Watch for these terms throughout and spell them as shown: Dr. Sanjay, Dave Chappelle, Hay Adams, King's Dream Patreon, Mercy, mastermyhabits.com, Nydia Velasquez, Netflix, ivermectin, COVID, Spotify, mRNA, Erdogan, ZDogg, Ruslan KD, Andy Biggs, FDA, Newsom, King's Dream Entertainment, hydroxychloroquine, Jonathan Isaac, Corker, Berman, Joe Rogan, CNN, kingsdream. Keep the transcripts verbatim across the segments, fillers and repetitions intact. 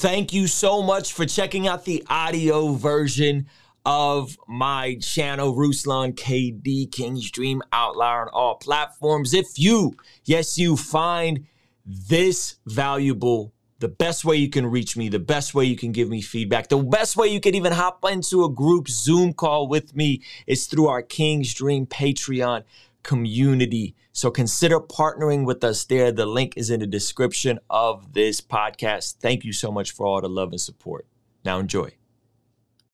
Thank you so much for checking out the audio version of my channel, Ruslan K D, King's Dream Outlier on all platforms. If you, yes, you find this valuable, the best way you can reach me, the best way you can give me feedback, the best way you can even hop into a group Zoom call with me is through our King's Dream Patreon community. So consider partnering with us there. The link is in the description of this podcast. Thank you so much for all the love and support. Now enjoy.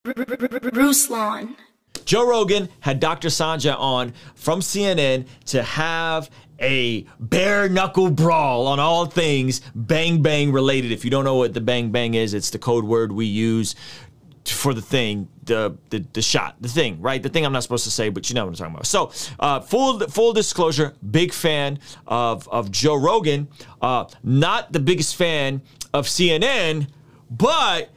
Ruslan. Joe Rogan had Doctor Sanjay on from C N N to have a bare knuckle brawl on all things bang bang related. If you don't know what the bang bang is, it's the code word we use for the thing, the the, the shot, the thing, right? The thing I'm not supposed to say, but you know what I'm talking about. So uh, full full disclosure, big fan of, of Joe Rogan, uh, not the biggest fan of C N N, but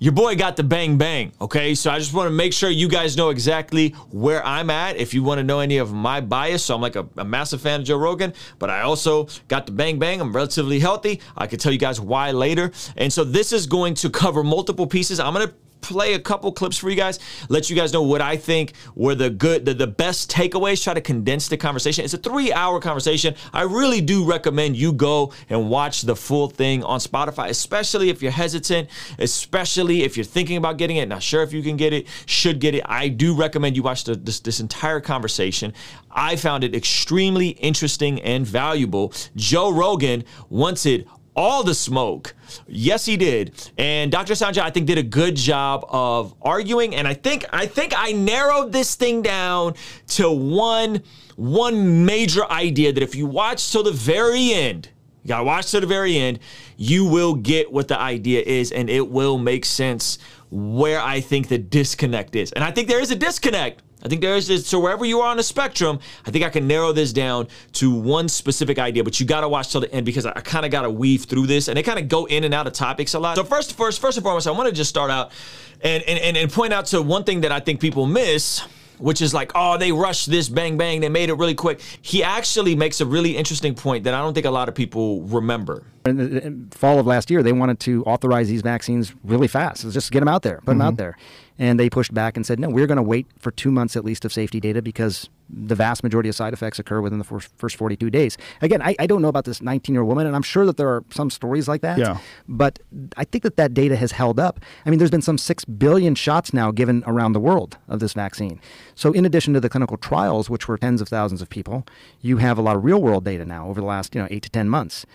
your boy got the bang bang, okay? So I just want to make sure you guys know exactly where I'm at. If you want to know any of my bias, so I'm like a, a massive fan of Joe Rogan, but I also got the bang bang. I'm relatively healthy. I could tell you guys why later. And so this is going to cover multiple pieces. I'm going to play a couple clips for you guys, let you guys know what I think were the good, the, the best takeaways, try to condense the conversation. It's a three-hour conversation. I really do recommend you go and watch the full thing on Spotify, especially if you're hesitant, especially if you're thinking about getting it, not sure if you can get it, should get it. I do recommend you watch the, this, this entire conversation. I found it extremely interesting and valuable. Joe Rogan wanted all the smoke. Yes, he did. And Doctor Sanjay, I think, did a good job of arguing. And I think I think I narrowed this thing down to one, one major idea that if you watch till the very end, you gotta watch to the very end, you will get what the idea is, and it will make sense where I think the disconnect is. And I think there is a disconnect. I think there is this, so wherever you are on the spectrum, I think I can narrow this down to one specific idea, but you gotta watch till the end because I, I kinda gotta weave through this, and they kinda go in and out of topics a lot. So first, first, first and foremost, I wanna just start out and, and, and, and point out to one thing that I think people miss, which is like, oh, they rushed this bang bang, they made it really quick. He actually makes a really interesting point that I don't think a lot of people remember. In the in fall of last year, they wanted to authorize these vaccines really fast. It was just get them out there, put mm-hmm. them out there. And they pushed back and said, no, we're going to wait for two months at least of safety data because the vast majority of side effects occur within the first forty-two days. Again, I, I don't know about this nineteen-year-old woman, and I'm sure that there are some stories like that. Yeah. But I think that that data has held up. I mean, there's been some six billion shots now given around the world of this vaccine. So in addition to the clinical trials, which were tens of thousands of people, you have a lot of real-world data now over the last, you know, eight to ten months.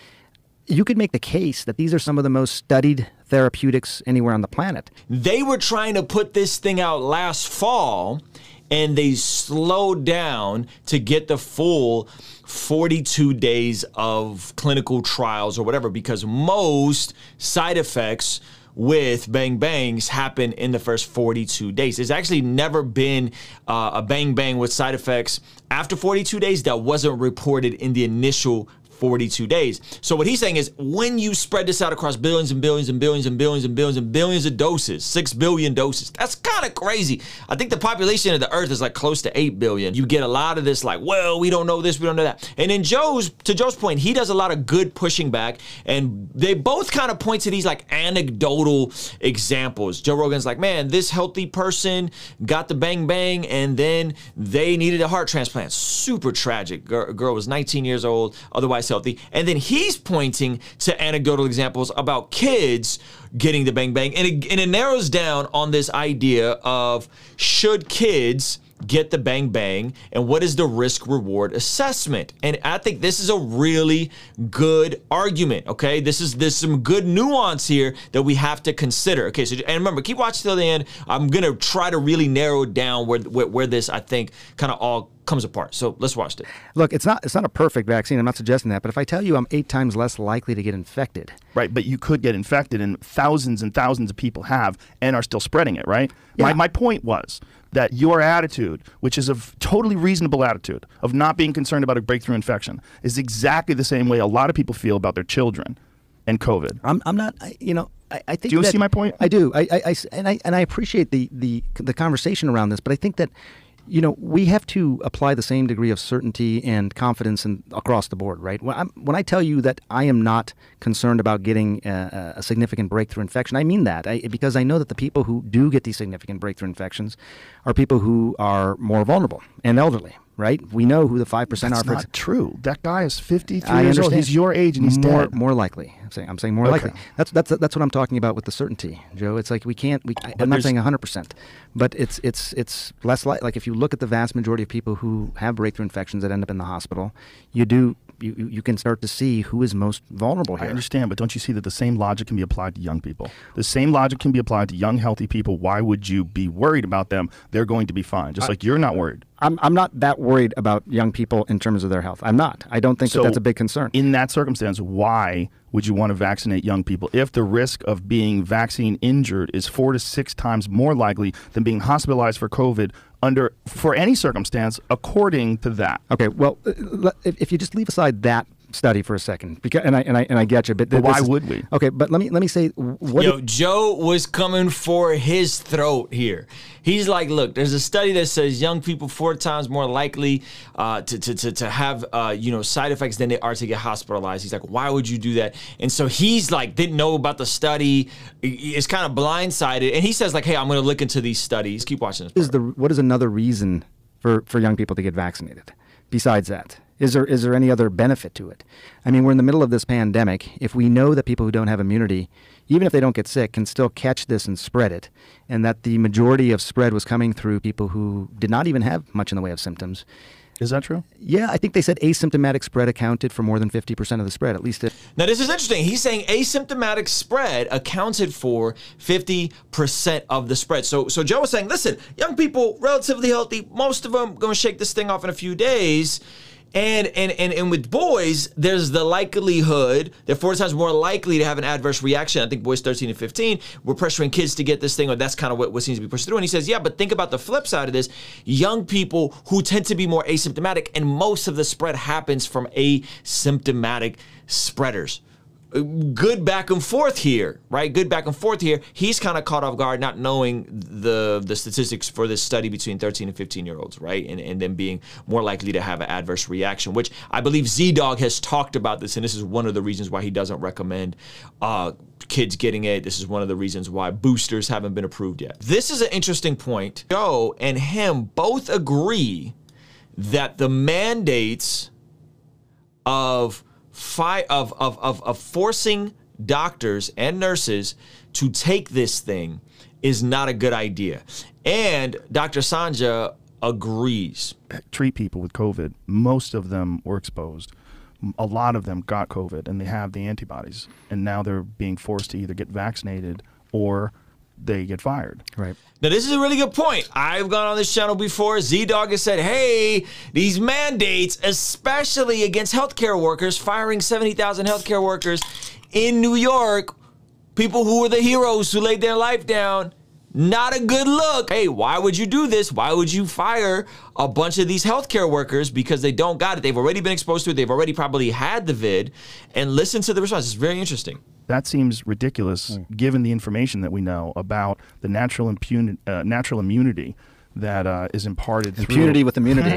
You could make the case that these are some of the most studied therapeutics anywhere on the planet. They were trying to put this thing out last fall, and they slowed down to get the full forty-two days of clinical trials or whatever, because most side effects with bang bangs happen in the first forty-two days. There's actually never been uh, a bang bang with side effects after forty-two days that wasn't reported in the initial forty-two days. So what he's saying is when you spread this out across billions and billions and billions and billions and billions and billions of doses, six billion doses, that's kind of crazy. I think the population of the earth is like close to eight billion. You get a lot of this like, well, we don't know this, we don't know that. And then Joe's, to Joe's point, he does a lot of good pushing back, and they both kind of point to these like anecdotal examples. Joe Rogan's like, man, this healthy person got the bang bang and then they needed a heart transplant. Super tragic. Girl, girl was nineteen years old, otherwise healthy. And then he's pointing to anecdotal examples about kids getting the bang bang. And it, and it narrows down on this idea of should kids get the bang bang and what is the risk reward assessment. And I think this is a really good argument, okay? This is, there's some good nuance here that we have to consider. Okay, so, and remember, keep watching till the end. I'm gonna try to really narrow down where, where, where this, I think, kind of all comes apart. So let's watch it. Look, it's not it's not a perfect vaccine. I'm not suggesting that. But if I tell you I'm eight times less likely to get infected. Right. But you could get infected, and thousands and thousands of people have and are still spreading it. Right. Yeah. My, my point was that your attitude, which is a totally reasonable attitude of not being concerned about a breakthrough infection, is exactly the same way a lot of people feel about their children and COVID. I'm, I'm not, I, you know. I, I think do you that, see my point? I do. I, I, I, and I and I appreciate the, the the conversation around this, but I think that you know, we have to apply the same degree of certainty and confidence in, across the board, right? When, I'm, when I tell you that I am not concerned about getting a, a significant breakthrough infection, I mean that I, because I know that the people who do get these significant breakthrough infections are people who are more vulnerable and elderly, right? We know who the five percent are. That's not true. That guy is fifty-three years old. He's your age and he's more, dead. More likely. I'm saying, I'm saying more okay. likely. That's, that's, that's what I'm talking about with the certainty, Joe. It's like we can't, we, I, I'm not saying one hundred percent, but it's, it's, it's less likely. Like if you look at the vast majority of people who have breakthrough infections that end up in the hospital, you do, you, you can start to see who is most vulnerable here. I understand, but don't you see that the same logic can be applied to young people? The same logic can be applied to young, healthy people. Why would you be worried about them? They're going to be fine, just I, like you're not worried. I'm, I'm not that worried about young people in terms of their health. I'm not. I don't think so, that that's a big concern. In that circumstance, why would you want to vaccinate young people if the risk of being vaccine injured is four to six times more likely than being hospitalized for COVID under for any circumstance according to that? Okay, well, if you just leave aside that study for a second, because and I and I and I get you, but, but why is, would we? Okay, but let me let me say what Yo, if, Joe was coming for his throat here. He's like, look, there's a study that says young people four times more likely uh, to, to to to have uh, you know side effects than they are to get hospitalized. He's like, why would you do that? And so he's like, didn't know about the study. It's kind of blindsided, and he says like, hey, I'm going to look into these studies. Keep watching this. Is the what is another reason for for young people to get vaccinated besides that? Is there, is there any other benefit to it? I mean, we're in the middle of this pandemic. If we know that people who don't have immunity, even if they don't get sick, can still catch this and spread it, and that the majority of spread was coming through people who did not even have much in the way of symptoms. Is that true? Yeah, I think they said asymptomatic spread accounted for more than fifty percent of the spread, at least. It now, this is interesting. He's saying asymptomatic spread accounted for fifty percent of the spread. So, so Joe was saying, listen, young people, relatively healthy, most of them going to shake this thing off in a few days. And, and and and with boys, there's the likelihood, they're four times more likely to have an adverse reaction. I think boys thirteen and fifteen, we're pressuring kids to get this thing, or that's kind of what, what seems to be pushed through. And he says, yeah, but think about the flip side of this. Young people who tend to be more asymptomatic, and most of the spread happens from asymptomatic spreaders. Good back and forth here, right? Good back and forth here. He's kind of caught off guard not knowing the the statistics for this study between thirteen and fifteen-year-olds, right? And, and then being more likely to have an adverse reaction, which I believe ZDogg has talked about this, and this is one of the reasons why he doesn't recommend uh, kids getting it. This is one of the reasons why boosters haven't been approved yet. This is an interesting point. Joe and him both agree that the mandates of Of, of, of, of forcing doctors and nurses to take this thing is not a good idea. And Doctor Sanjay agrees. Treat people with COVID. Most of them were exposed. A lot of them got COVID and they have the antibodies. And now they're being forced to either get vaccinated or they get fired. Right. Now, this is a really good point. I've gone on this channel before. ZDogg has said, hey, these mandates, especially against healthcare workers, firing seventy thousand healthcare workers in New York, people who were the heroes who laid their life down, not a good look. Hey, why would you do this? Why would you fire a bunch of these healthcare workers because they don't got it? They've already been exposed to it. They've already probably had the vid. And listen to the response. It's very interesting. That seems ridiculous, mm. given the information that we know about the natural impun uh, natural immunity that uh, is imparted impunity through... Impunity with immunity.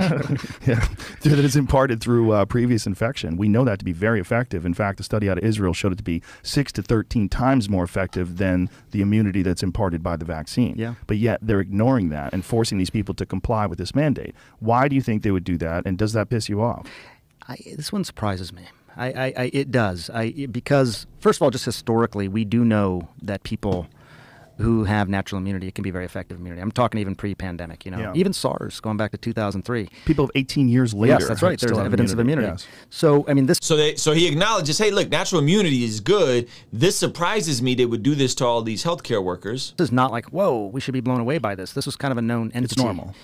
yeah, that is imparted through uh, previous infection. We know that to be very effective. In fact, a study out of Israel showed it to be six to thirteen times more effective than the immunity that's imparted by the vaccine. Yeah. But yet they're ignoring that and forcing these people to comply with this mandate. Why do you think they would do that, and does that piss you off? I, this one surprises me. I, I, I, it does. I, because, first of all, just historically, we do know that people who have natural immunity, it can be very effective immunity. I'm talking even pre-pandemic, you know, yeah. even SARS going back to two thousand three. People of eighteen years later. Yes, that's right. There's evidence immunity. of immunity. Yes. So, I mean, this. So, they, so he acknowledges, hey, look, natural immunity is good. This surprises me they would do this to all these healthcare workers. This is not like, whoa, we should be blown away by this. This was kind of a known entity. It's normal.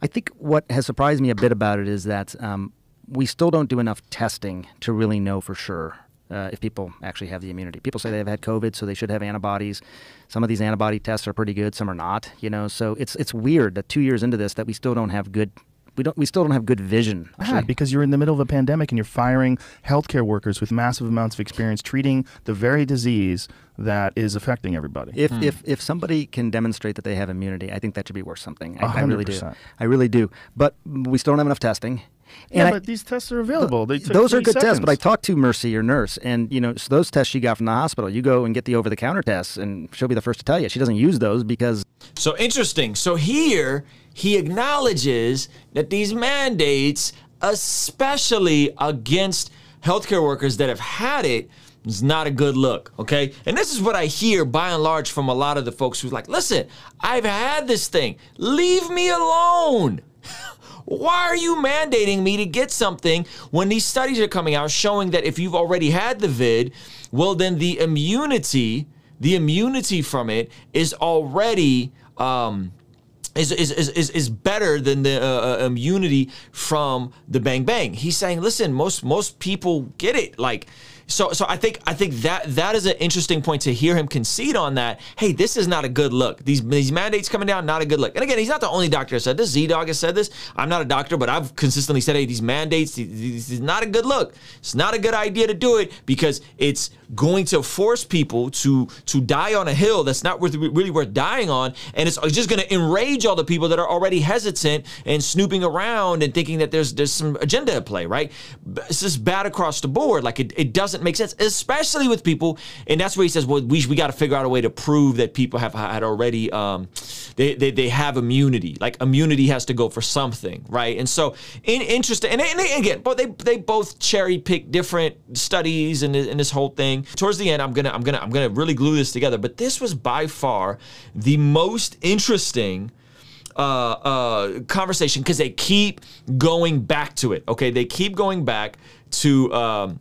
I think what has surprised me a bit about it is that um, we still don't do enough testing to really know for sure uh, if people actually have the immunity. People say they've had COVID, so they should have antibodies. Some of these antibody tests are pretty good, some are not, you know. So it's it's weird that two years into this that we still don't have good We don't. We still don't have good vision. Yeah, because you're in the middle of a pandemic and you're firing healthcare workers with massive amounts of experience treating the very disease that is affecting everybody. If mm. if if somebody can demonstrate that they have immunity, I think that should be worth something. I, I really do. I really do. But we still don't have enough testing. And yeah, I, but these tests are available. They those are good seconds. tests, but I talked to Mercy, your nurse, and you know so those tests she got from the hospital. You go and get the over-the-counter tests, and she'll be the first to tell you. She doesn't use those because... So interesting. So here, he acknowledges that these mandates, especially against healthcare workers that have had it, is not a good look, okay? And this is what I hear, by and large, from a lot of the folks who's like, listen, I've had this thing. Leave me alone. Why are you mandating me to get something when these studies are coming out showing that if you've already had the vid, well, then the immunity, the immunity from it is already um, is, is, is, is better than the uh, immunity from the bang bang. He's saying, listen, most most people get it. Like, so so I think I think that that is an interesting point to hear him concede on that. Hey, this is not a good look. These these mandates coming down, not a good look. And again, he's not the only doctor that said this. ZDogg has said this. I'm not a doctor, but I've consistently said, hey, these mandates, this is not a good look. It's not a good idea to do it because it's going to force people to to die on a hill that's not worth, really worth dying on, and it's just going to enrage all the people that are already hesitant and snooping around and thinking that there's there's some agenda at play, right? It's just bad across the board. Like it, it doesn't make sense, especially with people, and that's where he says, well, we, we got to figure out a way to prove that people have had already, um, they, they, they have immunity. Like immunity has to go for something, right? And so, in, interesting, and, and, and again, but they they both cherry pick different studies and in, in this whole thing. Towards the end, I'm gonna, I'm gonna, I'm gonna really glue this together. But this was by far the most interesting uh, uh, conversation because they keep going back to it. Okay, they keep going back to um,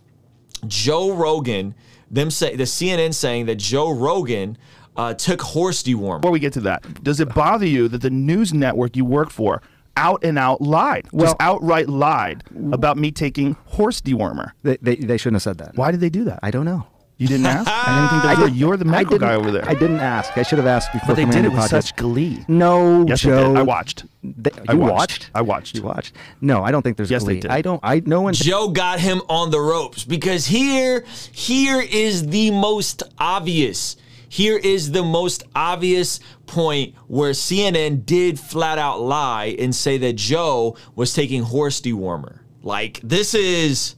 Joe Rogan. Them say the C N N saying that Joe Rogan uh, took horse dewormer. Before we get to that, does it bother you that the news network you work for out and out lied, well, just outright lied about me taking horse dewormer? They, they, they shouldn't have said that. Why did they do that? I don't know. You didn't ask? I didn't think that was I did, You're the medical guy over there. I didn't ask. I should have asked before. But they did it with podcast. such glee. No, yes, Joe. They did. I watched. They, you I watched. watched? I watched. You watched. No, I don't think there's yes, glee. They did. I don't. I no one. Joe got him on the ropes because here, here is the most obvious. Here is the most obvious point where C N N did flat out lie and say that Joe was taking horse dewormer. Like this is,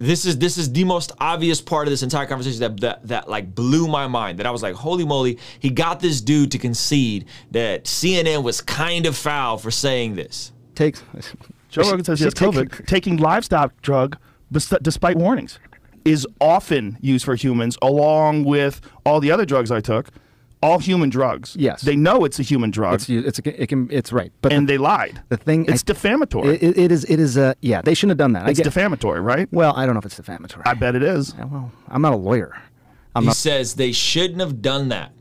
this is this is the most obvious part of this entire conversation that that, that like blew my mind. That I was like, holy moly, he got this dude to concede that C N N was kind of foul for saying this. Takes Joe Rogan says he has COVID. Taking livestock drug despite warnings is often used for humans along with all the other drugs I took, all human drugs. Yes. They know it's a human drug. It's, it's, it can, it's right. But and the, they lied. The thing It's I, defamatory. It, it is, it is uh, yeah, they shouldn't have done that. It's I get, defamatory, right? Well, I don't know if it's defamatory. I bet it is. Yeah, well, I'm not a lawyer. I'm he not says they shouldn't have done that.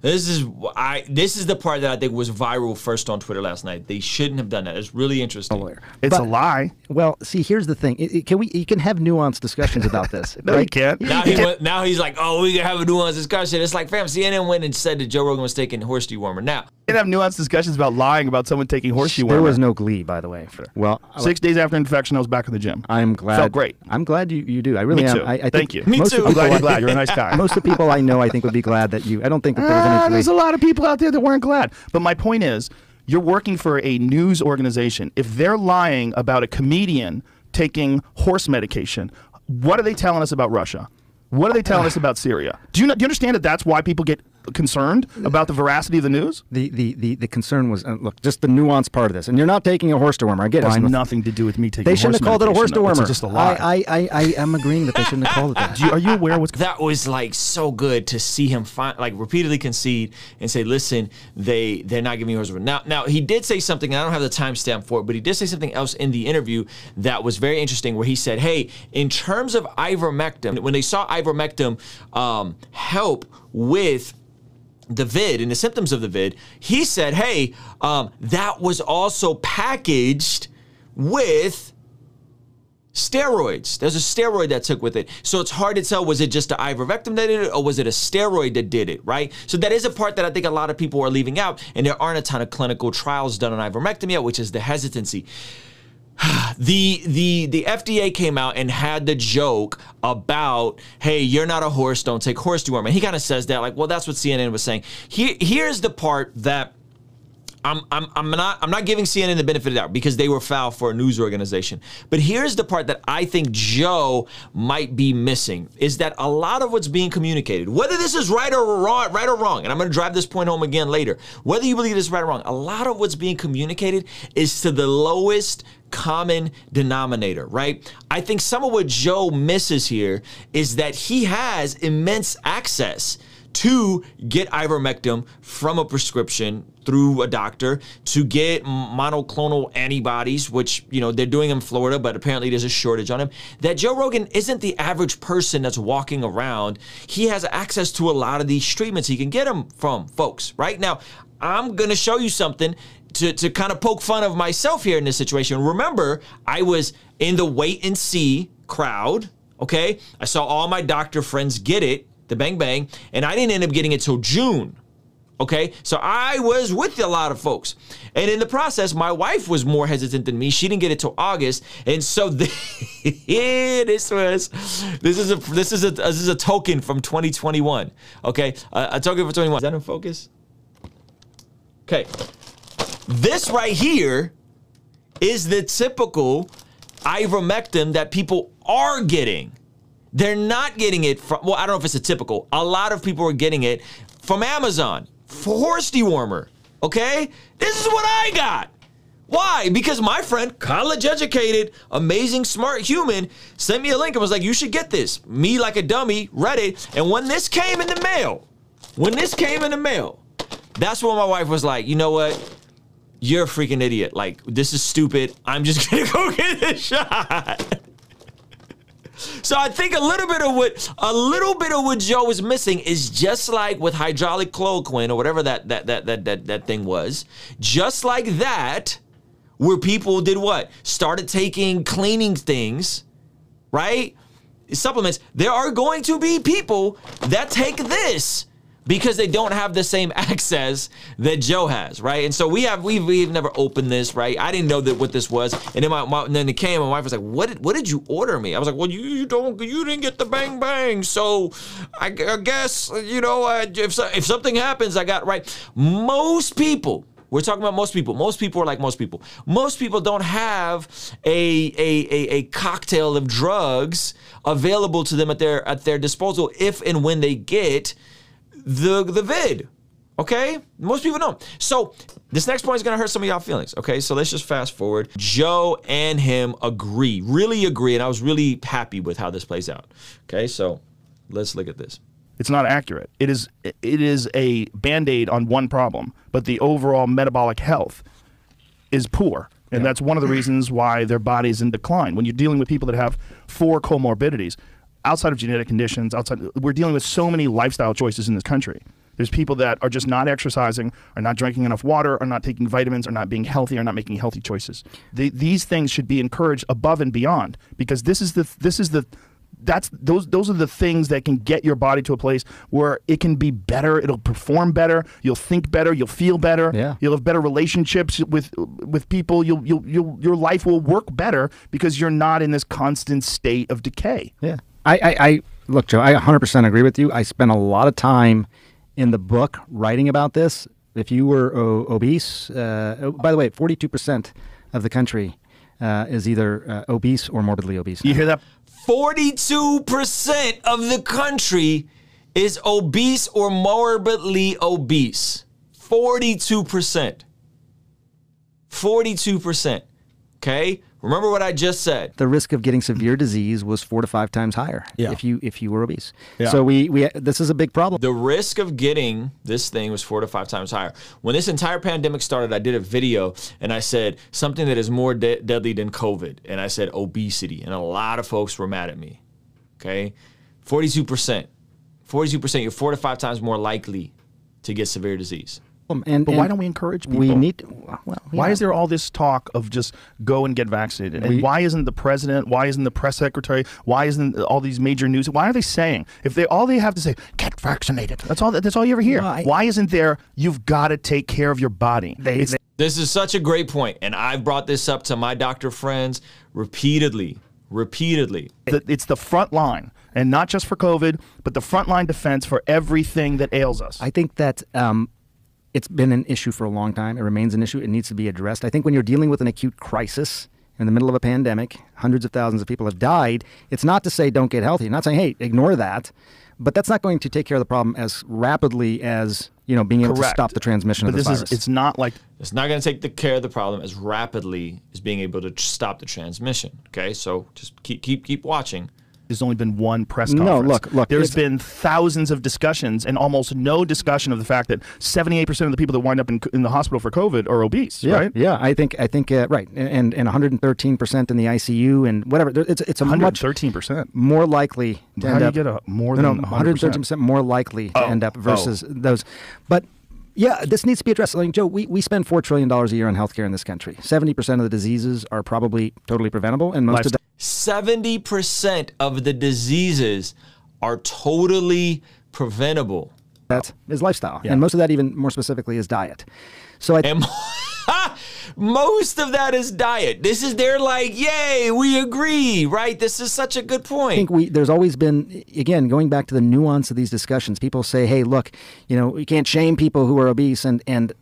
This is I. This is the part that I think was viral first on Twitter last night. They shouldn't have done that. It's really interesting. It's but, a lie. Well, see, here's the thing. It, it, can we? You can have nuanced discussions about this. No, right? You can't. Now, he went, now he's like, oh, we can have a nuanced discussion. It's like, fam, C N N went and said that Joe Rogan was taking horse dewormer. Now, you can have nuanced discussions about lying about someone taking horse dewormer. There was no glee, by the way. For, well, six days after infection, I was back in the gym. I'm glad. Felt great. I'm glad you, you do. I really Me am. Too. I, I Thank think you. Me too. I'm glad you're glad. You're a nice guy. Most of the people I know, I think, would be glad that you. I don't think that there was. Uh, there's a lot of people out there that weren't glad. But my point is, you're working for a news organization. If they're lying about a comedian taking horse medication, what are they telling us about Russia? What are they telling us about Syria? Do you, not, do you understand that that's why people get concerned about the veracity of the news? The the the, the concern was, uh, look, just the nuanced part of this. And you're not taking a horse dewormer. I get it. It has nothing to do with me taking a horse dewormer. They shouldn't have called it a horse dewormer. It's just a lie. I, I, I, I am agreeing that they shouldn't have called it that. Do you, are you aware what's going on? That was, like, so good to see him find, like repeatedly concede and say, listen, they, they're not giving me a horse dewormer. Now, now, he did say something, and I don't have the timestamp for it, but he did say something else in the interview that was very interesting where he said, hey, in terms of ivermectin, when they saw ivermectin, ivermectin um, help with the vid and the symptoms of the vid, he said, hey, um, that was also packaged with Steroids. There's a steroid that took with it. So it's hard to tell, was it just the ivermectin that did it, or was it a steroid that did it, right? So that is a part that I think a lot of people are leaving out, and there aren't a ton of clinical trials done on ivermectin yet, which is the hesitancy. The, the, the F D A came out and had the joke about, hey, you're not a horse, don't take horse deworming. He kind of says that, like, well, that's what C N N was saying. Here, here's the part that I'm, I'm, I'm, not, I'm not giving C N N the benefit of the doubt because they were foul for a news organization. But here's the part that I think Joe might be missing, is that a lot of what's being communicated, whether this is right or wrong, right or wrong, and I'm going to drive this point home again later, whether you believe this is right or wrong, a lot of what's being communicated is to the lowest common denominator, right? I think some of what Joe misses here is that he has immense access to get ivermectin from a prescription through a doctor, to get monoclonal antibodies, which, you know, they're doing in Florida, but apparently there's a shortage on them, that Joe Rogan isn't the average person that's walking around. He has access to a lot of these treatments he can get them from, folks, right? Now, I'm gonna show you something to, to kind of poke fun of myself here in this situation. Remember, I was in the wait and see crowd, okay? I saw all my doctor friends get it, the bang bang, and I didn't end up getting it till June, okay? So I was with a lot of folks. And in the process, my wife was more hesitant than me. She didn't get it till August. And so the, this was, this is a, this is a, this is a token from twenty twenty-one, okay? A, a token for twenty-one. Is that in focus? Okay. This right here is the typical ivermectin that people are getting. They're not getting it from, well, I don't know if it's a typical. A lot of people are getting it from Amazon, for horse dewormer, okay? This is what I got. Why? Because my friend, college-educated, amazing, smart human, sent me a link and was like, you should get this. Me, like a dummy, read it. And when this came in the mail, when this came in the mail, that's when my wife was like, you know what? You're a freaking idiot. Like, this is stupid. I'm just gonna go get this shot. So I think a little bit of what a little bit of what Joe is missing is, just like with hydraulic chloroquine or whatever that that that that that, that thing was, just like that, where people did what? Started taking cleaning things, right? Supplements. There are going to be people that take this because they don't have the same access that Joe has, right? And so we have, we've, we've never opened this, right? I didn't know that what this was. And then my, my and then it came, and my wife was like, what did, what did you order me? I was like, well, you, you don't, you didn't get the bang bang. So I, I guess, you know, I, if, if something happens, I got, right? Most people, we're talking about most people. Most people are like most people. Most people don't have a, a, a, a cocktail of drugs available to them at their, at their disposal if and when they get the the vid, okay? Most people don't. So this next point is gonna hurt some of y'all feelings, okay? So let's just fast forward. Joe and him agree, really agree, and I was really happy with how this plays out, okay? So let's look at this. It's not accurate. It is, it is a Band-Aid on one problem, but the overall metabolic health is poor, and yeah, that's one of the reasons why their body's in decline. When you're dealing with people that have four comorbidities, outside of genetic conditions, outside, we're dealing with so many lifestyle choices in this country. There's people that are just not exercising, are not drinking enough water, are not taking vitamins, are not being healthy, are not making healthy choices. The, these things should be encouraged above and beyond, because this is the, this is the, that's, those, those are the things that can get your body to a place where it can be better, it'll perform better, you'll think better, you'll feel better, yeah, you'll have better relationships with, with people, you'll, you'll, you'll, your life will work better because you're not in this constant state of decay. Yeah. I, I, I look, Joe, I one hundred percent agree with you. I spent a lot of time in the book writing about this. If you were o obese, uh, by the way, forty-two percent of the country uh, is either uh, obese or morbidly obese now. You hear that? forty-two percent of the country is obese or morbidly obese. forty-two percent. forty-two percent. Okay? Remember what I just said. The risk of getting severe disease was four to five times higher, yeah, if you if you were obese. Yeah. So we we this is a big problem. The risk of getting this thing was four to five times higher. When this entire pandemic started, I did a video and I said something that is more de deadly than COVID, and I said obesity, and a lot of folks were mad at me. Okay, forty-two percent, forty-two percent. You're four to five times more likely to get severe disease. And, but and why don't we encourage people? We need to, well, yeah. Why is there all this talk of just go and get vaccinated? And we, why isn't the president? Why isn't the press secretary? Why isn't all these major news? Why are they saying if they all they have to say get vaccinated? That's all. That's all you ever hear. Why, why isn't there? You've got to take care of your body. They, they, this is such a great point, and I've brought this up to my doctor friends repeatedly, repeatedly. It's the front line. And not just for COVID, but the frontline defense for everything that ails us. I think that um, it's been an issue for a long time. It remains an issue. It needs to be addressed. I think when you're dealing with an acute crisis in the middle of a pandemic, hundreds of thousands of people have died. It's not to say don't get healthy. I'm not saying, hey, ignore that. But that's not going to take care of the problem as rapidly as, you know, being able Correct. to stop the transmission but of the this virus. Is, it's not like it's not going to take the care of the problem as rapidly as being able to stop the transmission. Okay, so just keep keep keep watching. There's only been one press conference. No, look, look. There's been thousands of discussions and almost no discussion of the fact that seventy-eight percent of the people that wind up in, in the hospital for COVID are obese, yeah, right? Yeah, I think, I think uh, right, and and one hundred thirteen percent in the I C U and whatever. It's it's a much more likely to end up. How do you get a more than one hundred thirteen percent? one hundred thirteen percent more likely to end up versus those. But yeah, this needs to be addressed. Like, Joe, we, we spend four trillion dollars a year on healthcare in this country. seventy percent of the diseases are probably totally preventable, and most of the seventy percent of the diseases are totally preventable. That is lifestyle. Yeah. And most of that, even more specifically, is diet. So I and most of that is diet. This is, they're like, yay, we agree, right? This is such a good point. I think we, there's always been, again, going back to the nuance of these discussions, people say, hey, look, you know, you can't shame people who are obese, and, and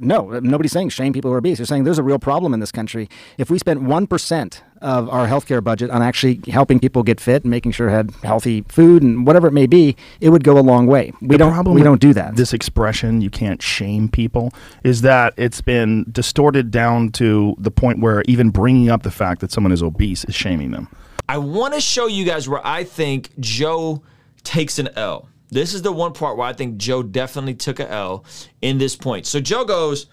no, nobody's saying shame people who are obese. They're saying there's a real problem in this country. If we spent one percent of our healthcare budget on actually helping people get fit and making sure they had healthy food and whatever it may be, it would go a long way. We don't we don't do that. This expression, you can't shame people, is that it's been distorted down to the point where even bringing up the fact that someone is obese is shaming them. I want to show you guys where I think Joe takes an L. This is the one part where I think Joe definitely took an L in this point. So Joe goes,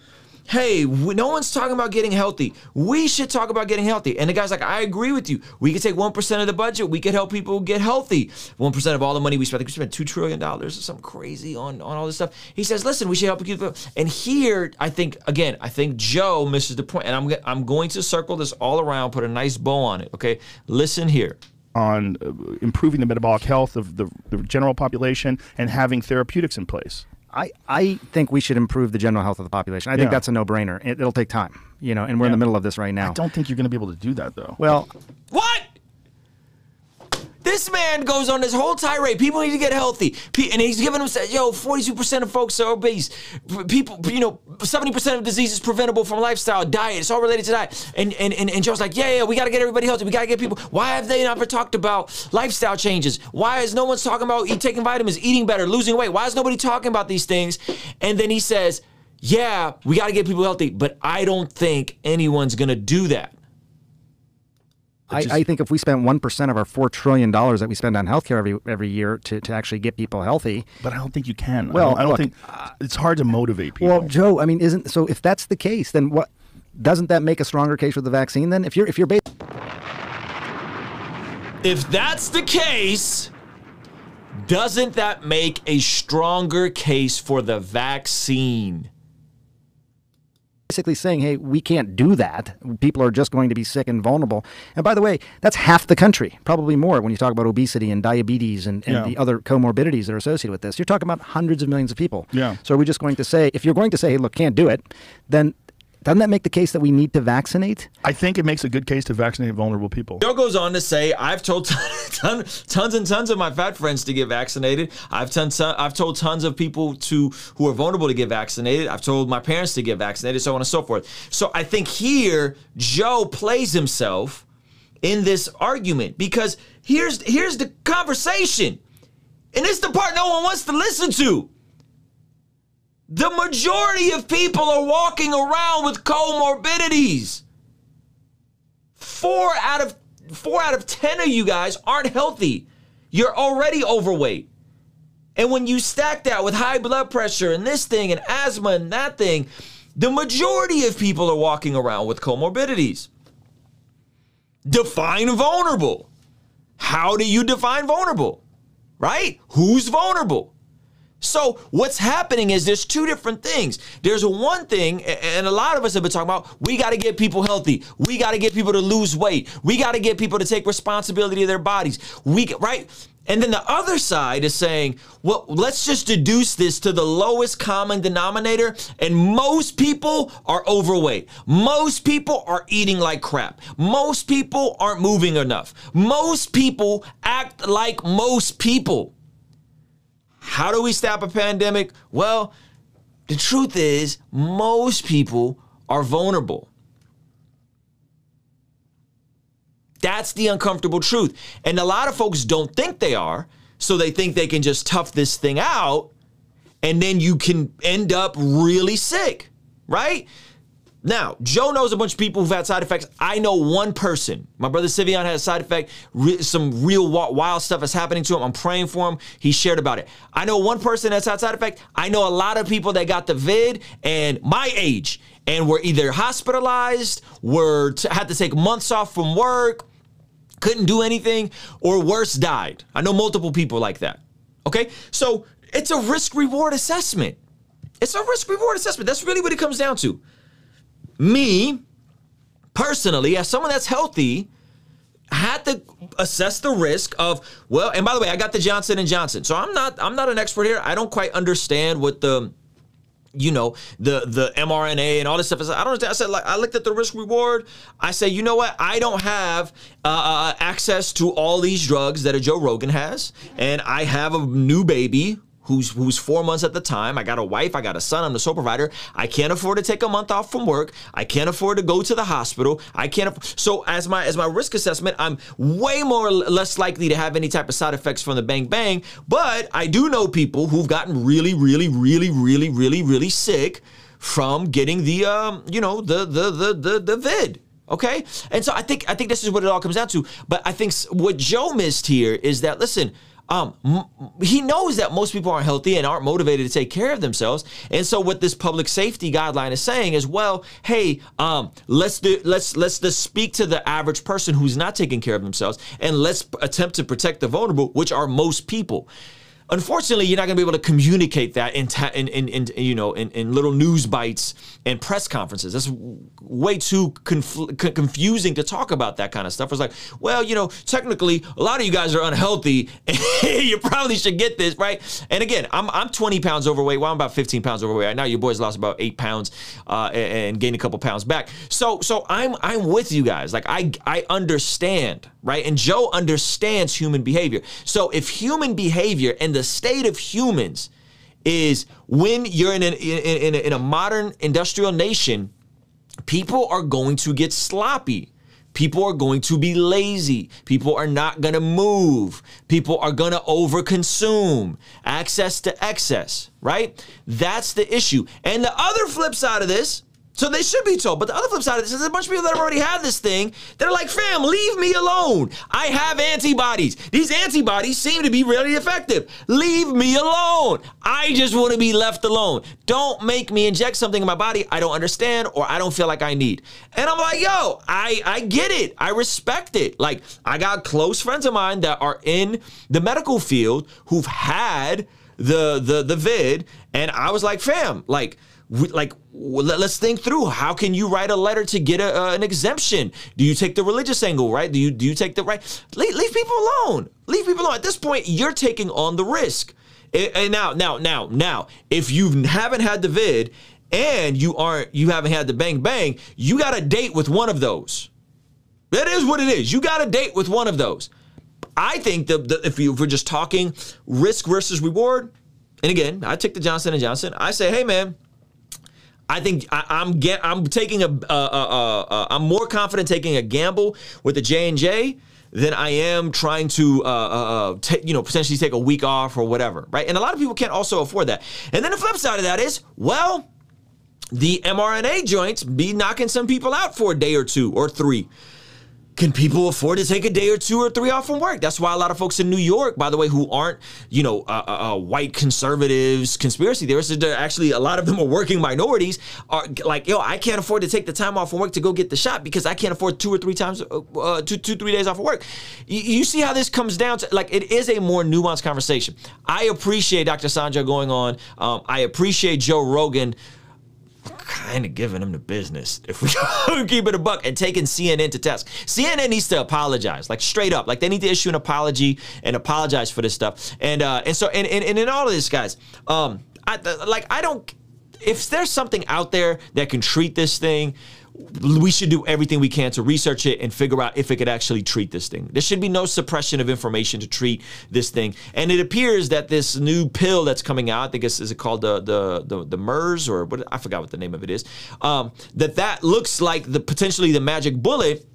hey, we, no one's talking about getting healthy. We should talk about getting healthy. And the guy's like, I agree with you. We could take one percent of the budget. We could help people get healthy. one percent of all the money we spent, I think we spent two trillion dollars or something crazy on, on all this stuff. He says, listen, we should help people. And here, I think, again, I think Joe misses the point. And I'm, I'm going to circle this all around, put a nice bow on it, okay? Listen here. On improving the metabolic health of the, the general population and having therapeutics in place. I, I think we should improve the general health of the population. I yeah. think that's a no-brainer. It, it'll take time, you know, and we're yeah. in the middle of this right now. I don't think you're going to be able to do that, though. Well, what? This man goes on this whole tirade. People need to get healthy. And he's giving them, yo, forty-two percent of folks are obese. People, you know, seventy percent of diseases preventable from lifestyle, diet. It's all related to diet. And, and, and Joe's like, yeah, yeah, we got to get everybody healthy. We got to get people. Why have they not talked about lifestyle changes? Why is no one's talking about eat, taking vitamins, eating better, losing weight? Why is nobody talking about these things? And then he says, yeah, we got to get people healthy. But I don't think anyone's going to do that. I, I think if we spent one percent of our four trillion dollars that we spend on healthcare every every year to, to actually get people healthy. But I don't think you can. Well, I don't, I don't look, think uh, it's hard to motivate people. Well, Joe, I mean, isn't so if that's the case, then what doesn't that make a stronger case for the vaccine then? If you're if you're based If that's the case, doesn't that make a stronger case for the vaccine? Basically saying, hey, we can't do that. People are just going to be sick and vulnerable. And by the way, that's half the country, probably more when you talk about obesity and diabetes and, and yeah. the other comorbidities that are associated with this. You're talking about hundreds of millions of people. Yeah. So are we just going to say, if you're going to say, hey, look, can't do it, then doesn't that make the case that we need to vaccinate? I think it makes a good case to vaccinate vulnerable people. Joe goes on to say, I've told ton, tons and tons of my fat friends to get vaccinated. I've, ton, ton, I've told tons of people to who are vulnerable to get vaccinated. I've told my parents to get vaccinated, so on and so forth. So I think here, Joe plays himself in this argument because here's, here's the conversation. And it's the part no one wants to listen to. The majority of people are walking around with comorbidities. Four out of four out of ten of you guys aren't healthy. You're already overweight. And when you stack that with high blood pressure and this thing and asthma and that thing, the majority of people are walking around with comorbidities. Define vulnerable. How do you define vulnerable? Right? Who's vulnerable? So what's happening is there's two different things. There's one thing, and a lot of us have been talking about, we got to get people healthy. We got to get people to lose weight. We got to get people to take responsibility of their bodies. We right? And then the other side is saying, well, let's just deduce this to the lowest common denominator. And most people are overweight. Most people are eating like crap. Most people aren't moving enough. Most people act like most people. How do we stop a pandemic? Well, the truth is most people are vulnerable. That's the uncomfortable truth. And a lot of folks don't think they are, so they think they can just tough this thing out, and then you can end up really sick, right? Now, Joe knows a bunch of people who've had side effects. I know one person. My brother Sivion had a side effect. Re- some real wild stuff is happening to him. I'm praying for him. He shared about it. I know one person that's had side effect. I know a lot of people that got the vid and my age and were either hospitalized, were t- had to take months off from work, couldn't do anything, or worse, died. I know multiple people like that, okay? So it's a risk-reward assessment. It's a risk-reward assessment. That's really what it comes down to. Me, personally, as someone that's healthy, had to assess the risk of, well, and by the way, I got the Johnson and Johnson, so I'm not I'm not an expert here. I don't quite understand what the, you know, the the mRNA and all this stuff is. I don't understand. I said, like, I looked at the risk reward. I said, you know what? I don't have uh, access to all these drugs that a Joe Rogan has, and I have a new baby who's who's four months at the time. I got a wife, I got a son, I'm the sole provider. I can't afford to take a month off from work. I can't afford to go to the hospital. I can't, aff- so as my as my risk assessment, I'm way more less likely to have any type of side effects from the bang bang, but I do know people who've gotten really, really, really, really, really, really sick from getting the, um, you know, the, the, the, the, the vid. Okay? And so I think, I think this is what it all comes down to. But I think what Joe missed here is that, listen, Um, he knows that most people aren't healthy and aren't motivated to take care of themselves. And so what this public safety guideline is saying is, well, hey, um, let's do, let's let's just speak to the average person who's not taking care of themselves, and let's attempt to protect the vulnerable, which are most people. Unfortunately, you're not going to be able to communicate that in, ta- in, in, in you know, in, in little news bites and press conferences. That's way too conf- confusing to talk about that kind of stuff. It's like, well, you know, technically, a lot of you guys are unhealthy, and you probably should get this, right? And again, I'm I'm twenty pounds overweight. Well, I'm about fifteen pounds overweight right now. Your boy's lost about eight pounds uh, and, and gained a couple pounds back. So, so I'm I'm with you guys. Like, I I understand, right? And Joe understands human behavior. So if human behavior and the The state of humans is when you're in, an, in, in, in a modern industrial nation, people are going to get sloppy. People are going to be lazy. People are not going to move. People are going to overconsume. Access to excess, right? That's the issue. And the other flip side of this, so they should be told, but the other flip side of this is there's a bunch of people that have already had this thing. They're like, fam, leave me alone. I have antibodies. These antibodies seem to be really effective. Leave me alone. I just want to be left alone. Don't make me inject something in my body I don't understand or I don't feel like I need. And I'm like, yo, I, I get it. I respect it. Like, I got close friends of mine that are in the medical field who've had the the the vid, and I was like, fam, like, We, like, let's think through. How can you write a letter to get a, uh, an exemption? Do you take the religious angle, right? Do you do you take the right? Leave, leave people alone. Leave people alone. At this point, you're taking on the risk. And, and now, now, now, now, if you haven't had the vid and you aren't, you haven't had the bang bang, you got a date with one of those. That is what it is. You got a date with one of those. I think that if you if we're just talking risk versus reward, and again, I take the Johnson and Johnson. I say, hey, man. I think I, I'm get, I'm taking a uh, uh, uh, uh, I'm more confident taking a gamble with the J and J than I am trying to uh, uh, uh, t- you know potentially take a week off or whatever, right? And a lot of people can't also afford that. And then the flip side of that is, well, the mRNA joints be knocking some people out for a day or two or three. can people afford to take a day or two or three off from work? That's why a lot of folks in New York, by the way, who aren't, you know, uh, uh, white conservatives, conspiracy theorists, they're actually, a lot of them are working minorities, are like, yo, I can't afford to take the time off from work to go get the shot because I can't afford two or three times, uh, two, two, three days off of work. You, you see how this comes down to, like, it is a more nuanced conversation. I appreciate Doctor Sanjay going on. Um, I appreciate Joe Rogan kind of giving him the business, if we keep it a buck, and taking C N N to task. C N N needs to apologize, like straight up. Like, they need to issue an apology and apologize for this stuff. And uh, and so and, and and in all of this, guys, um, I like I don't. If there's something out there that can treat this thing, we should do everything we can to research it and figure out if it could actually treat this thing. There should be no suppression of information to treat this thing. And it appears that this new pill that's coming out, I think it's, is it called the the the, the MERS, or what? I forgot what the name of it is. Um, that that looks like the potentially the magic bullet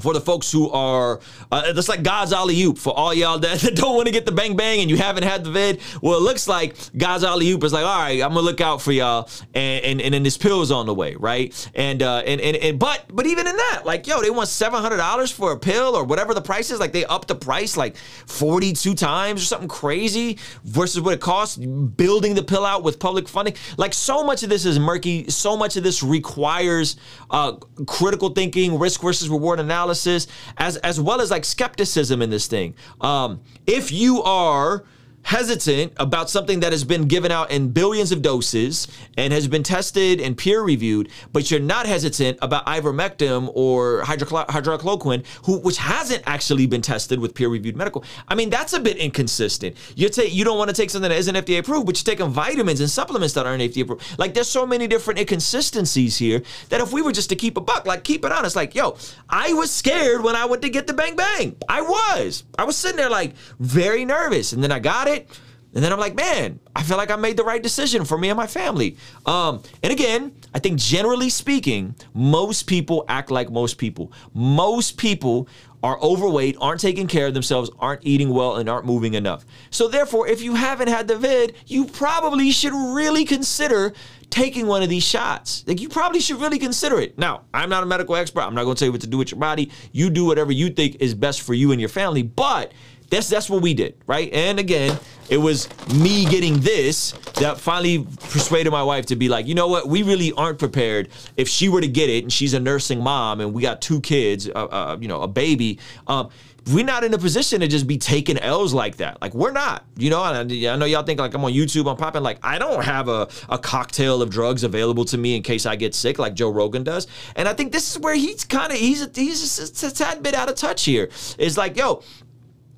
for the folks who are, uh, that's like God's alley-oop for all y'all that, that don't want to get the bang bang and you haven't had the vid. Well, it looks like God's alley-oop is like, all right, I'm gonna look out for y'all, and and and then this pill is on the way, right? And uh, and and and but but even in that, like, yo, they want seven hundred dollars for a pill or whatever the price is. Like, they upped the price like forty-two times or something crazy versus what it costs building the pill out with public funding. Like, so much of this is murky. So much of this requires uh, critical thinking, risk versus reward analysis. Analysis, as as well as like skepticism in this thing. Um, if you are hesitant about something that has been given out in billions of doses and has been tested and peer reviewed, but you're not hesitant about ivermectin or hydro hydroxychloroquine, who which hasn't actually been tested with peer reviewed medical, I mean, that's a bit inconsistent. You take you don't want to take something that isn't F D A approved, but you're taking vitamins and supplements that aren't F D A approved. Like, there's so many different inconsistencies here that if we were just to keep a buck, like, keep it honest, like, yo, I was scared when I went to get the bang bang. I was I was sitting there like very nervous, and then I got it. It. And then I'm like, man, I feel like I made the right decision for me and my family. Um, and again, I think generally speaking, most people act like most people. Most people are overweight, aren't taking care of themselves, aren't eating well, and aren't moving enough. So therefore, if you haven't had the vid, you probably should really consider taking one of these shots. Like, you probably should really consider it. Now, I'm not a medical expert. I'm not going to tell you what to do with your body. You do whatever you think is best for you and your family. But That's, that's what we did, right? And again, it was me getting this that finally persuaded my wife to be like, you know what, we really aren't prepared. If she were to get it, and she's a nursing mom, and we got two kids, uh, uh, you know, a baby, um, we're not in a position to just be taking L's like that. Like, we're not, you know, and I, I know y'all think, like, I'm on YouTube, I'm popping, like, I don't have a, a cocktail of drugs available to me in case I get sick like Joe Rogan does. And I think this is where he's kind of, he's, a, he's a, a tad bit out of touch here. It's like, yo,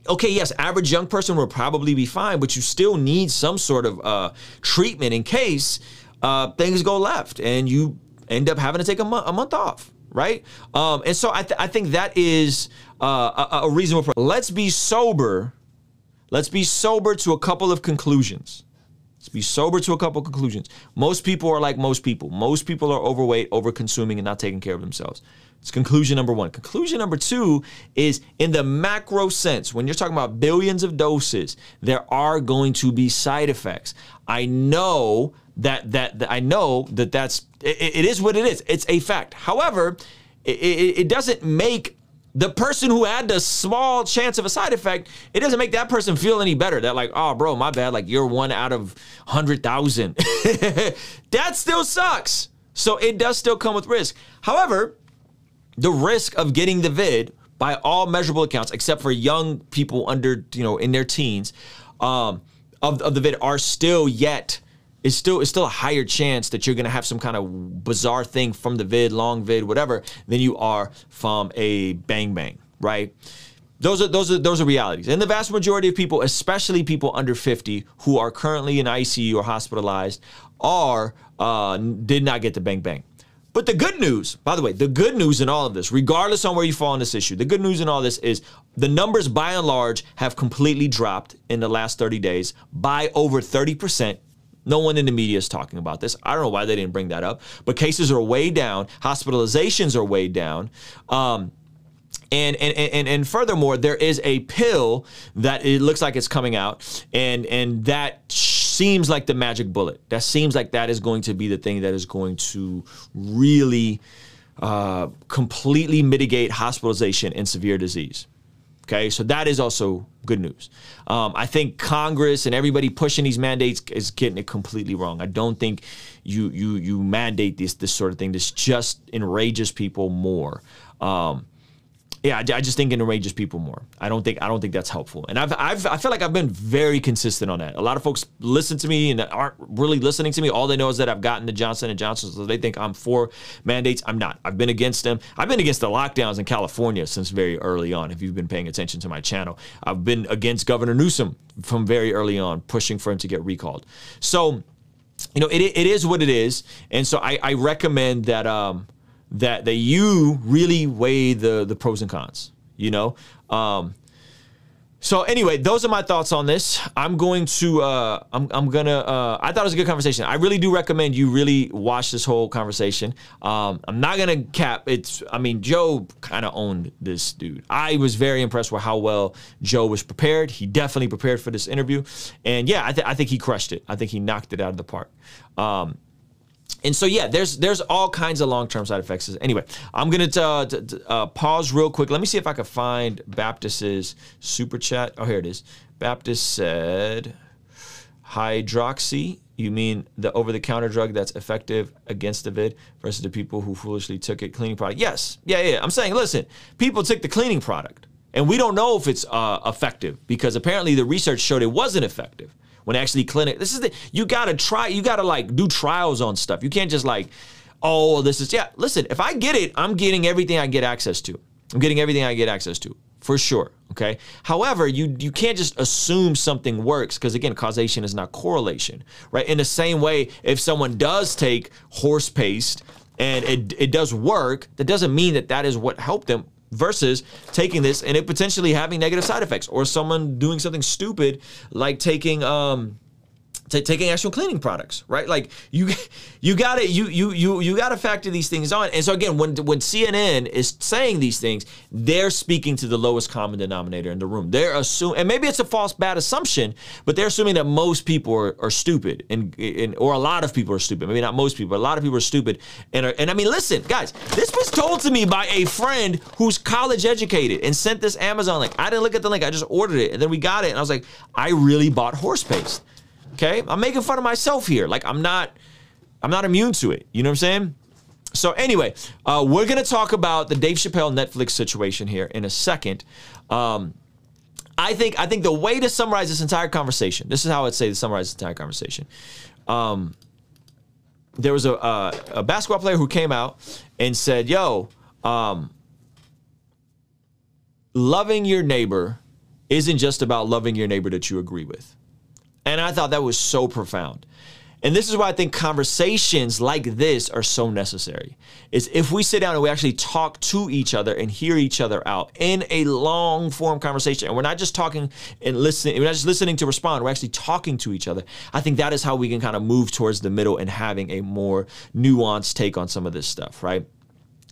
okay, yes, average young person will probably be fine, but you still need some sort of uh, treatment in case uh, things go left and you end up having to take a, mo a month off, right? Um, and so I, th I think that is uh, a, a reasonable problem. Let's be sober. Let's be sober to a couple of conclusions. Let's be sober to a couple of conclusions. Most people are like most people. Most people are overweight, over-consuming, and not taking care of themselves. It's conclusion number one. Conclusion number two is, in the macro sense, when you're talking about billions of doses, there are going to be side effects. I know that that, that I know that that's it, it is what it is. It's a fact. However, it, it, it doesn't make the person who had the small chance of a side effect, it doesn't make that person feel any better. They're like, oh, bro, my bad. Like, you're one out of one hundred thousand. That still sucks. So it does still come with risk. However, the risk of getting the vid, by all measurable accounts, except for young people under, you know, in their teens, um, of, of the vid are still yet, it's still, it's still a higher chance that you're going to have some kind of bizarre thing from the vid, long vid, whatever, than you are from a bang bang, right? Those are, those are, those are realities. And the vast majority of people, especially people under fifty who are currently in I C U or hospitalized, are, uh, did not get the bang bang. But the good news, by the way, the good news in all of this, regardless on where you fall on this issue, the good news in all this is the numbers by and large have completely dropped in the last thirty days by over thirty percent. No one in the media is talking about this. I don't know why they didn't bring that up, but cases are way down. Hospitalizations are way down. Um, And, and and and furthermore, there is a pill that it looks like it's coming out, and and that seems like the magic bullet. That seems like that is going to be the thing that is going to really uh, completely mitigate hospitalization and severe disease. Okay, so that is also good news. Um, I think Congress and everybody pushing these mandates is getting it completely wrong. I don't think you you you mandate this this sort of thing. This just enrages people more. Um, yeah, I, I just think it enrages people more. I don't think I don't think that's helpful. And I've I've I feel like I've been very consistent on that. A lot of folks listen to me and aren't really listening to me. All they know is that I've gotten the Johnson and Johnson, so they think I'm for mandates. I'm not. I've been against them. I've been against the lockdowns in California since very early on, if you've been paying attention to my channel. I've been against Governor Newsom from very early on, pushing for him to get recalled. So, you know, it it is what it is. And so I, I recommend that um that that you really weigh the the pros and cons, you know? Um So anyway, those are my thoughts on this. I'm going to, uh, I'm, I'm gonna, uh, I thought it was a good conversation. I really do recommend you really watch this whole conversation. Um, I'm not gonna cap, it's, I mean, Joe kind of owned this dude. I was very impressed with how well Joe was prepared. He definitely prepared for this interview. And yeah, I, th I think he crushed it. I think he knocked it out of the park. Um, And so, yeah, there's there's all kinds of long-term side effects. Anyway, I'm going to uh, pause real quick. Let me see if I can find Baptist's super chat. Oh, here it is. Baptist said, hydroxy, you mean the over-the-counter drug that's effective against the vid versus the people who foolishly took it, cleaning product? Yes. Yeah, yeah. I'm saying, listen, people took the cleaning product, and we don't know if it's uh, effective because apparently the research showed it wasn't effective. When actually clinic, this is the, you gotta try, you gotta like do trials on stuff. You can't just like, oh, this is, yeah, listen, if I get it, I'm getting everything I get access to. I'm getting everything I get access to, for sure, okay? However, you you can't just assume something works because again, causation is not correlation, right? In the same way, if someone does take horse paste and it, it does work, that doesn't mean that that is what helped them versus taking this and it potentially having negative side effects, or someone doing something stupid like taking um taking actual cleaning products, right? Like you you got to you you you you got to factor these things on. And so again, when when C N N is saying these things, they're speaking to the lowest common denominator in the room. They're assuming, and maybe it's a false bad assumption, but they're assuming that most people are, are stupid and, and or a lot of people are stupid. Maybe not most people, but a lot of people are stupid and are, and I mean, listen, guys, this was told to me by a friend who's college educated and sent this Amazon link. I didn't look at the link. I just ordered it and then we got it and I was like, I really bought horse paste. Okay, I'm making fun of myself here. Like I'm not, I'm not immune to it. You know what I'm saying? So anyway, uh, we're gonna talk about the Dave Chappelle Netflix situation here in a second. Um, I think I think the way to summarize this entire conversation, this is how I'd say to summarize this entire conversation. Um, there was a, a, a basketball player who came out and said, "Yo, um, loving your neighbor isn't just about loving your neighbor that you agree with." And I thought that was so profound. And this is why I think conversations like this are so necessary. Is if we sit down and we actually talk to each other and hear each other out in a long form conversation, and we're not just talking and listening, we're not just listening to respond, we're actually talking to each other. I think that is how we can kind of move towards the middle and having a more nuanced take on some of this stuff, right?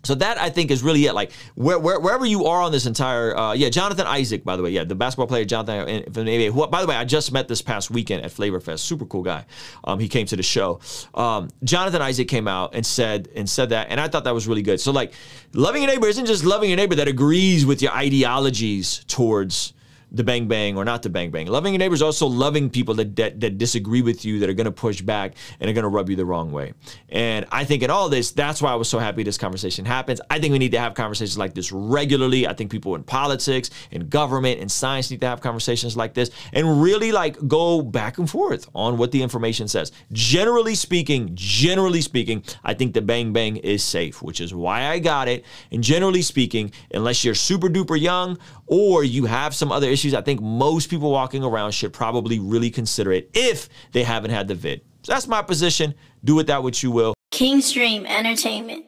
So that, I think, is really it. Like, where, where, wherever you are on this entire, uh, yeah, Jonathan Isaac, by the way, yeah, the basketball player, Jonathan, from the N B A, who, by the way, I just met this past weekend at Flavor Fest, super cool guy. Um, he came to the show. Um, Jonathan Isaac came out and said, and said that, and I thought that was really good. So, like, loving your neighbor isn't just loving your neighbor that agrees with your ideologies towards the bang bang or not the bang bang. Loving your neighbor is also loving people that, that, that disagree with you, that are gonna push back and are gonna rub you the wrong way. And I think in all this, that's why I was so happy this conversation happens. I think we need to have conversations like this regularly. I think people in politics, in government, in science need to have conversations like this and really like go back and forth on what the information says. Generally speaking, generally speaking, I think the bang bang is safe, which is why I got it. And generally speaking, unless you're super duper young or you have some other issues, I think most people walking around should probably really consider it if they haven't had the vid. So that's my position. Do with that what you will. King's Dream Entertainment.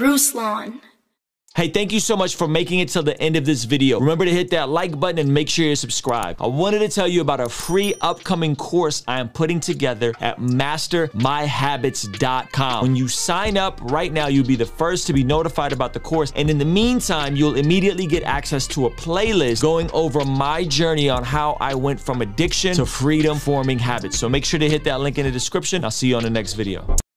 Ruslan. Hey, thank you so much for making it till the end of this video. Remember to hit that like button and make sure you're subscribed. I wanted to tell you about a free upcoming course I am putting together at master my habits dot com. When you sign up right now, you'll be the first to be notified about the course. And in the meantime, you'll immediately get access to a playlist going over my journey on how I went from addiction to freedom-forming habits. So make sure to hit that link in the description. I'll see you on the next video.